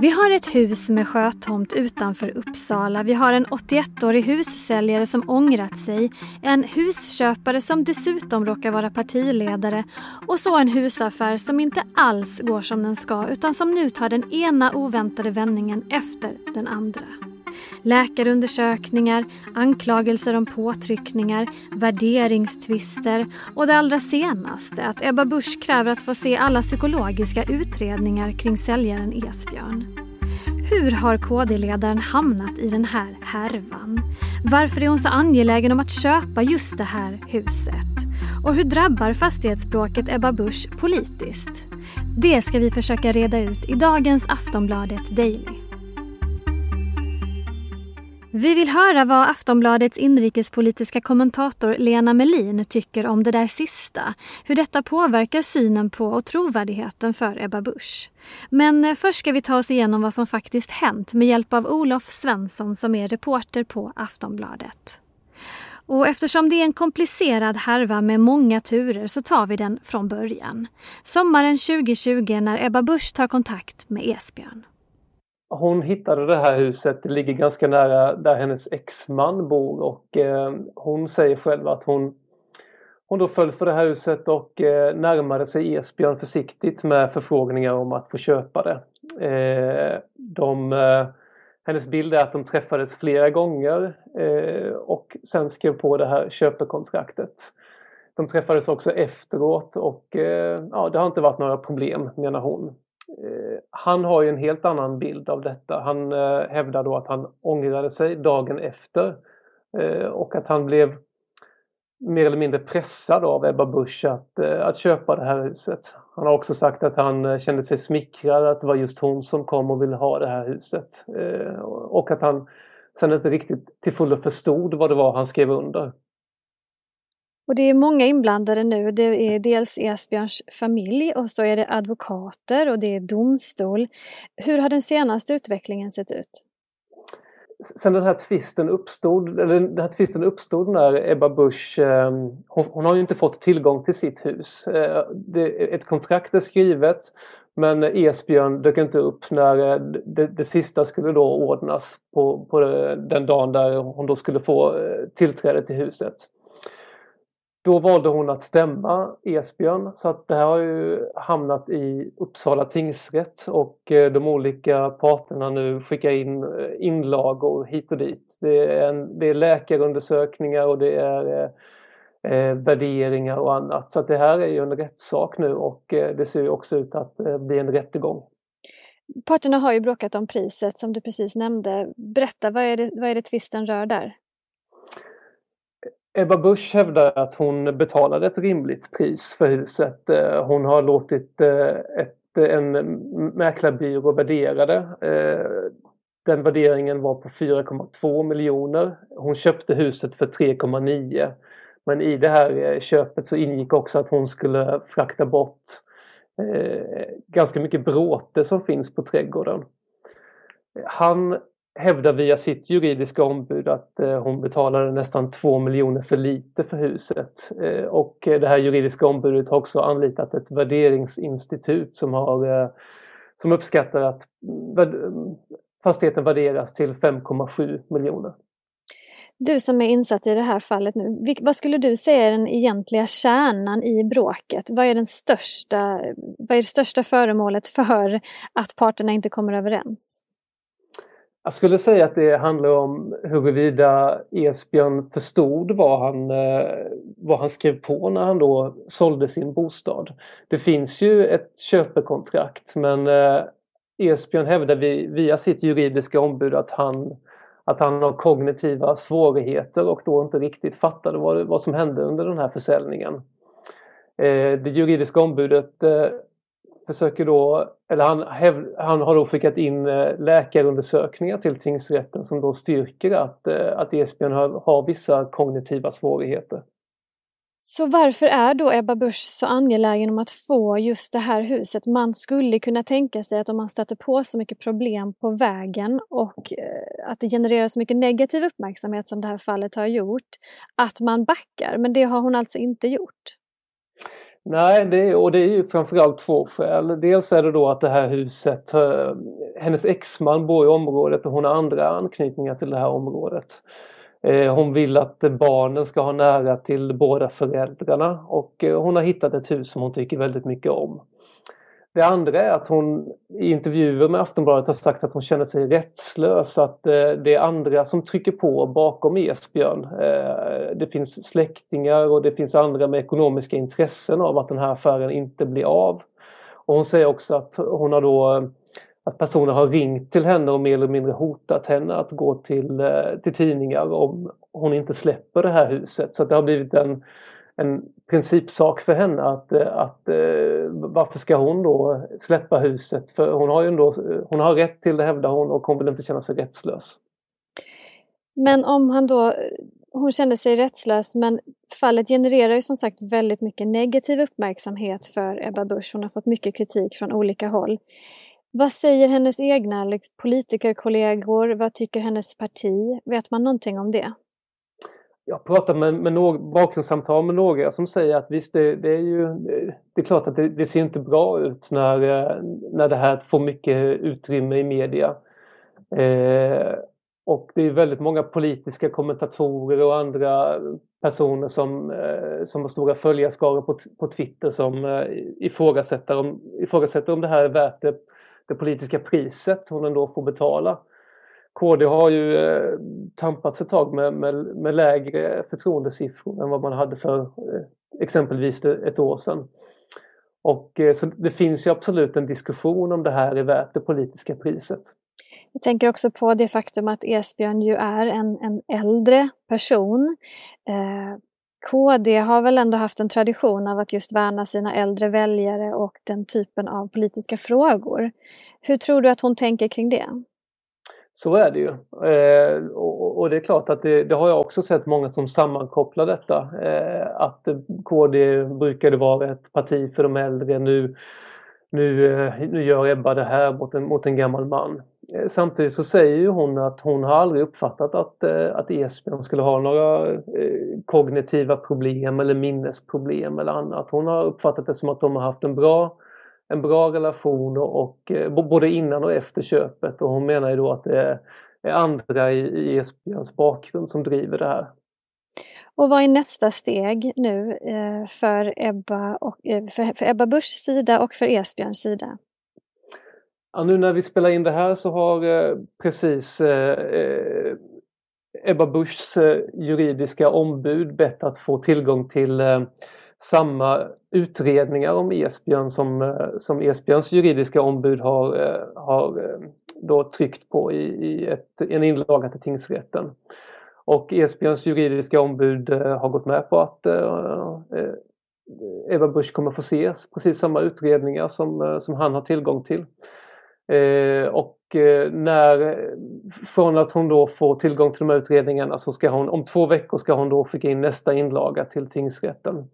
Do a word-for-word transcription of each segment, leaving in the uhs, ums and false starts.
Vi har ett hus med sjötomt utanför Uppsala. Vi har en åttioettårig hussäljare som ångrat sig. En husköpare som dessutom råkar vara partiledare. Och så en husaffär som inte alls går som den ska utan som nu tar den ena oväntade vändningen efter den andra. Läkarundersökningar, anklagelser om påtryckningar, värderingstvister och det allra senaste att Ebba Busch kräver att få se alla psykologiska utredningar kring säljaren Esbjörn. Hur har K D-ledaren hamnat i den här härvan? Varför är hon så angelägen om att köpa just det här huset? Och hur drabbar fastighetsbråket Ebba Busch politiskt? Det ska vi försöka reda ut i dagens Aftonbladet Daily. Vi vill höra vad Aftonbladets inrikespolitiska kommentator Lena Melin tycker om det där sista. Hur detta påverkar synen på och trovärdigheten för Ebba Busch. Men först ska vi ta oss igenom vad som faktiskt hänt med hjälp av Olof Svensson som är reporter på Aftonbladet. Och eftersom det är en komplicerad härva med många turer så tar vi den från början. Sommaren tjugotjugo när Ebba Busch tar kontakt med Esbjörn. Hon hittade det här huset, det ligger ganska nära där hennes exman bor, och eh, hon säger själv att hon, hon då föll för det här huset och eh, närmade sig Esbjörn försiktigt med förfrågningar om att få köpa det. Eh, de, eh, hennes bild är att de träffades flera gånger eh, och sen skrev på det här köpekontraktet. De träffades också efteråt och eh, ja, det har inte varit några problem, menar hon. Han har ju en helt annan bild av detta. Han eh, hävdar då att han ångrade sig dagen efter eh, och att han blev mer eller mindre pressad av Ebba Busch att, eh, att köpa det här huset. Han har också sagt att han eh, kände sig smickrad att det var just hon som kom och ville ha det här huset. Eh, och att han sen inte riktigt till fullo förstod vad det var han skrev under. Och det är många inblandade nu. Det är dels Esbjörns familj och så är det advokater och det är domstol. Hur har den senaste utvecklingen sett ut? Sen den här tvisten uppstod, eller den här tvisten uppstod när Ebba Busch, hon, hon har ju inte fått tillgång till sitt hus. Det, ett kontrakt är skrivet men Esbjörn dök inte upp när det, det sista skulle då ordnas på, på den dagen där hon då skulle få tillträde till huset. Då valde hon att stämma Esbjörn, så att det här har ju hamnat i Uppsala tingsrätt och de olika parterna nu skickar in inlagor hit och dit. Det är, en, det är läkarundersökningar och det är eh, värderingar och annat. Så att det här är ju en rättssak nu och det ser ju också ut att bli en rättegång. Parterna har ju bråkat om priset som du precis nämnde. Berätta, vad är det, vad är det tvisten rör där? Ebba Busch hävdar att hon betalade ett rimligt pris för huset. Hon har låtit ett, en mäklarbyrå värdera det. Den värderingen var på fyra komma två miljoner. Hon köpte huset för tre komma nio. Men i det här köpet så ingick också att hon skulle frakta bort ganska mycket bråte som finns på trädgården. Han hävdar via sitt juridiska ombud att hon betalade nästan två miljoner för lite för huset. Och det här juridiska ombudet har också anlitat ett värderingsinstitut som, har, som uppskattar att fastigheten värderas till fem komma sju miljoner. Du som är insatt i det här fallet nu, vad skulle du säga är den egentliga kärnan i bråket? Vad är, den största, vad är det största föremålet för att parterna inte kommer överens? Jag skulle säga att det handlar om huruvida Esbjörn förstod vad han, vad han skrev på när han då sålde sin bostad. Det finns ju ett köpekontrakt, men Esbjörn hävdar via sitt juridiska ombud att han, att han har kognitiva svårigheter och då inte riktigt fattade vad, vad som hände under den här försäljningen. Det juridiska ombudet försöker då, eller han, han har då skickat in läkarundersökningar till tingsrätten som då styrker att, att Esbjörn har, har vissa kognitiva svårigheter. Så varför är då Ebba Busch så angelägen om att få just det här huset? Man skulle kunna tänka sig att om man stöter på så mycket problem på vägen och att det genererar så mycket negativ uppmärksamhet som det här fallet har gjort, att man backar, men det har hon alltså inte gjort. Nej, det är, och det är ju framförallt två skäl. Dels är det då att det här huset, hennes exman bor i området och hon har andra anknytningar till det här området. Hon vill att barnen ska ha nära till båda föräldrarna och hon har hittat ett hus som hon tycker väldigt mycket om. Det andra är att hon i intervjuer med Aftonbladet har sagt att hon känner sig rättslös, att det är andra som trycker på bakom Esbjörn. Det finns släktingar och det finns andra med ekonomiska intressen av att den här affären inte blir av. Och hon säger också att hon har då, att personer har ringt till henne och mer eller mindre hotat henne att gå till, till tidningar om hon inte släpper det här huset. Så att det har blivit en... en principsak för henne att, att varför ska hon då släppa huset, för hon har ju ändå, hon har rätt till det, hävdar hon, och hon vill inte känna sig rättslös. Men om han då, hon kände sig rättslös, men fallet genererar ju som sagt väldigt mycket negativ uppmärksamhet för Ebba Busch. Hon har fått mycket kritik från olika håll. Vad säger hennes egna politikerkollegor? Vad tycker hennes parti? Vet man någonting om det? Jag pratar med, med några, bakgrundssamtal med några som säger att visst, det, det är ju det är klart att det, det ser inte bra ut när, när det här får mycket utrymme i media. Eh, och det är väldigt många politiska kommentatorer och andra personer som, eh, som har stora följarskaror på, på Twitter som eh, ifrågasätter, om, ifrågasätter om det här är värt det, det politiska priset som den då får betala. K D har ju eh, tampats ett tag med, med, med lägre förtroendesiffror än vad man hade för eh, exempelvis ett år sedan. Och, eh, så det finns ju absolut en diskussion om det här är värt det politiska priset. Jag tänker också på det faktum att Esbjörn ju är en, en äldre person. Eh, K D har väl ändå haft en tradition av att just värna sina äldre väljare och den typen av politiska frågor. Hur tror du att hon tänker kring det? Så är det ju. Eh, och, och det är klart att det, det har jag också sett många som sammankopplar detta. Eh, att K D brukade vara ett parti för de äldre. Nu, nu, eh, nu gör Ebba det här mot en, mot en gammal man. Eh, samtidigt så säger ju hon att hon har aldrig uppfattat att, eh, att Esbjörn skulle ha några eh, kognitiva problem eller minnesproblem eller annat. Hon har uppfattat det som att de har haft en bra... en bra relation och, och både innan och efter köpet, och hon menar ju då att det är andra i, i Esbjörns bakgrund som driver det här. Och vad är nästa steg nu för Ebba, och, för, för Ebba Buschs sida och för Esbjörns sida? Ja, nu när vi spelar in det här så har precis eh, Ebba Buschs juridiska ombud bett att få tillgång till eh, samma utredningar om Esbjörn som, som Esbjörns juridiska ombud har, har då tryckt på i, i ett, en inlaga till tingsrätten. Och Esbjörns juridiska ombud har gått med på att eh, Ebba Busch kommer få se precis samma utredningar som, som han har tillgång till. Eh, och när, från att hon då får tillgång till de här utredningarna så ska hon, om två veckor ska hon då skicka in nästa inlaga till tingsrätten.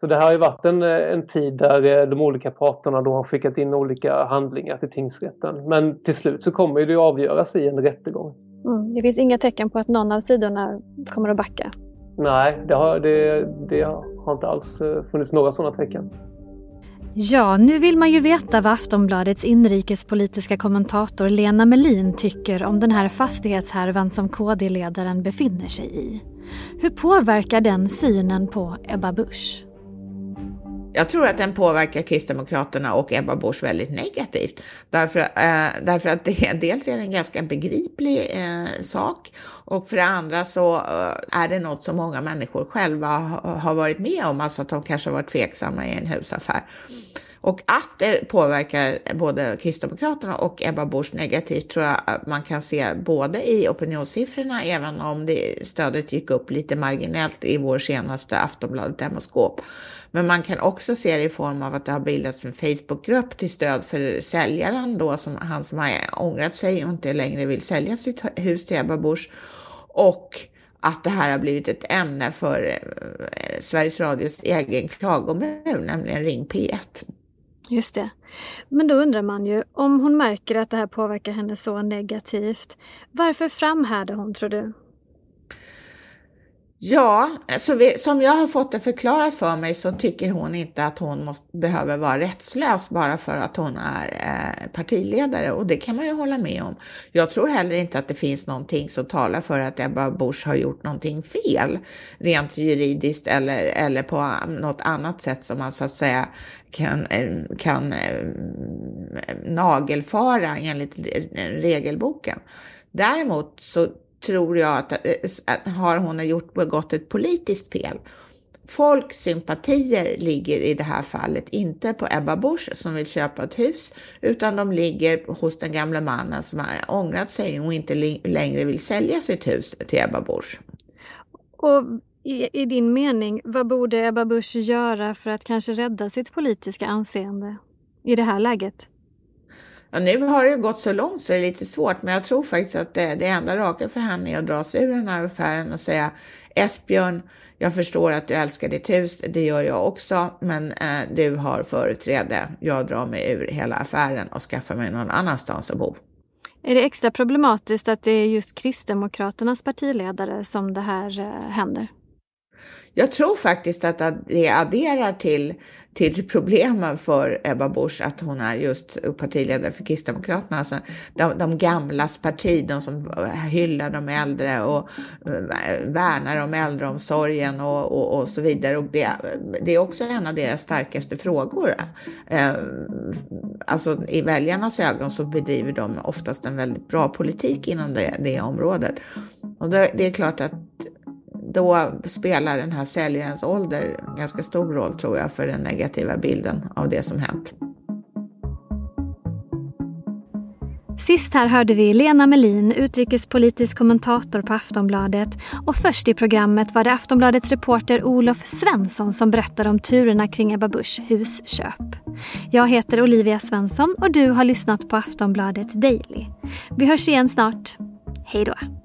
Så det här har ju varit en, en tid där de olika parterna då har skickat in olika handlingar till tingsrätten. Men till slut så kommer det ju avgöras i en rättegång. Mm, det finns inga tecken på att någon av sidorna kommer att backa? Nej, det har, det, det har inte alls funnits några sådana tecken. Ja, nu vill man ju veta vad Aftonbladets inrikespolitiska kommentator Lena Melin tycker om den här fastighetshärvan som K D-ledaren befinner sig i. Hur påverkar den synen på Ebba Busch? Jag tror att den påverkar Kristdemokraterna och Ebba Busch väldigt negativt. Därför, eh, därför att det dels är det en ganska begriplig eh, sak, och för det andra så eh, är det något som många människor själva ha, har varit med om. Alltså att de kanske har varit tveksamma i en husaffär. Och att det påverkar både Kristdemokraterna och Ebba Busch negativt tror jag att man kan se både i opinionssiffrorna, även om det stödet gick upp lite marginellt i vår senaste Aftonbladet-demoskop. Men man kan också se det i form av att det har bildats en Facebookgrupp till stöd för säljaren då, som, han som har ångrat sig och inte längre vill sälja sitt hus till Ebba Busch. Och att det här har blivit ett ämne för Sveriges Radios egen klagomur, nämligen Ring P ett. Just det. Men då undrar man ju, om hon märker att det här påverkar henne så negativt, varför framhärdar hon, tror du? Ja, alltså vi, som jag har fått det förklarat för mig så tycker hon inte att hon måste, behöver vara rättslös bara för att hon är eh, partiledare, och det kan man ju hålla med om. Jag tror heller inte att det finns någonting som talar för att Ebba Busch har gjort någonting fel rent juridiskt eller, eller på något annat sätt som man så att säga kan, kan eh, nagelfara enligt regelboken. Däremot så tror jag att, att har hon gjort begått ett politiskt fel. Folks sympatier ligger i det här fallet inte på Ebba Busch som vill köpa ett hus, utan de ligger hos den gamla mannen som har ångrat sig och inte längre vill sälja sitt hus till Ebba Busch. Och i, i din mening, vad borde Ebba Busch göra för att kanske rädda sitt politiska anseende i det här läget? Ja, nu har det ju gått så långt så det är lite svårt, men jag tror faktiskt att det, det enda raka för henne är att dra sig ur den här affären och säga: Esbjörn, jag förstår att du älskar ditt hus, det gör jag också, men eh, du har företräde, jag drar mig ur hela affären och skaffar mig någon annanstans att bo. Är det extra problematiskt att det är just Kristdemokraternas partiledare som det här eh, händer? Jag tror faktiskt att det adderar till, till problemen för Ebba Busch att hon är just partiledare för Kristdemokraterna. Alltså de, de gamlas parti, de som hyllar de äldre och värnar om äldreomsorgen och, och, och så vidare. Och det, det är också en av deras starkaste frågor. Alltså i väljarnas ögon så bedriver de oftast en väldigt bra politik inom det, det området. Och det, det är klart att då spelar den här säljarens ålder en ganska stor roll, tror jag, för den negativa bilden av det som hänt. Sist här hörde vi Lena Melin, utrikespolitisk kommentator på Aftonbladet. Och först i programmet var det Aftonbladets reporter Olof Svensson som berättade om turerna kring Ebba Buschs husköp. Jag heter Olivia Svensson och du har lyssnat på Aftonbladet Daily. Vi hörs igen snart. Hej då!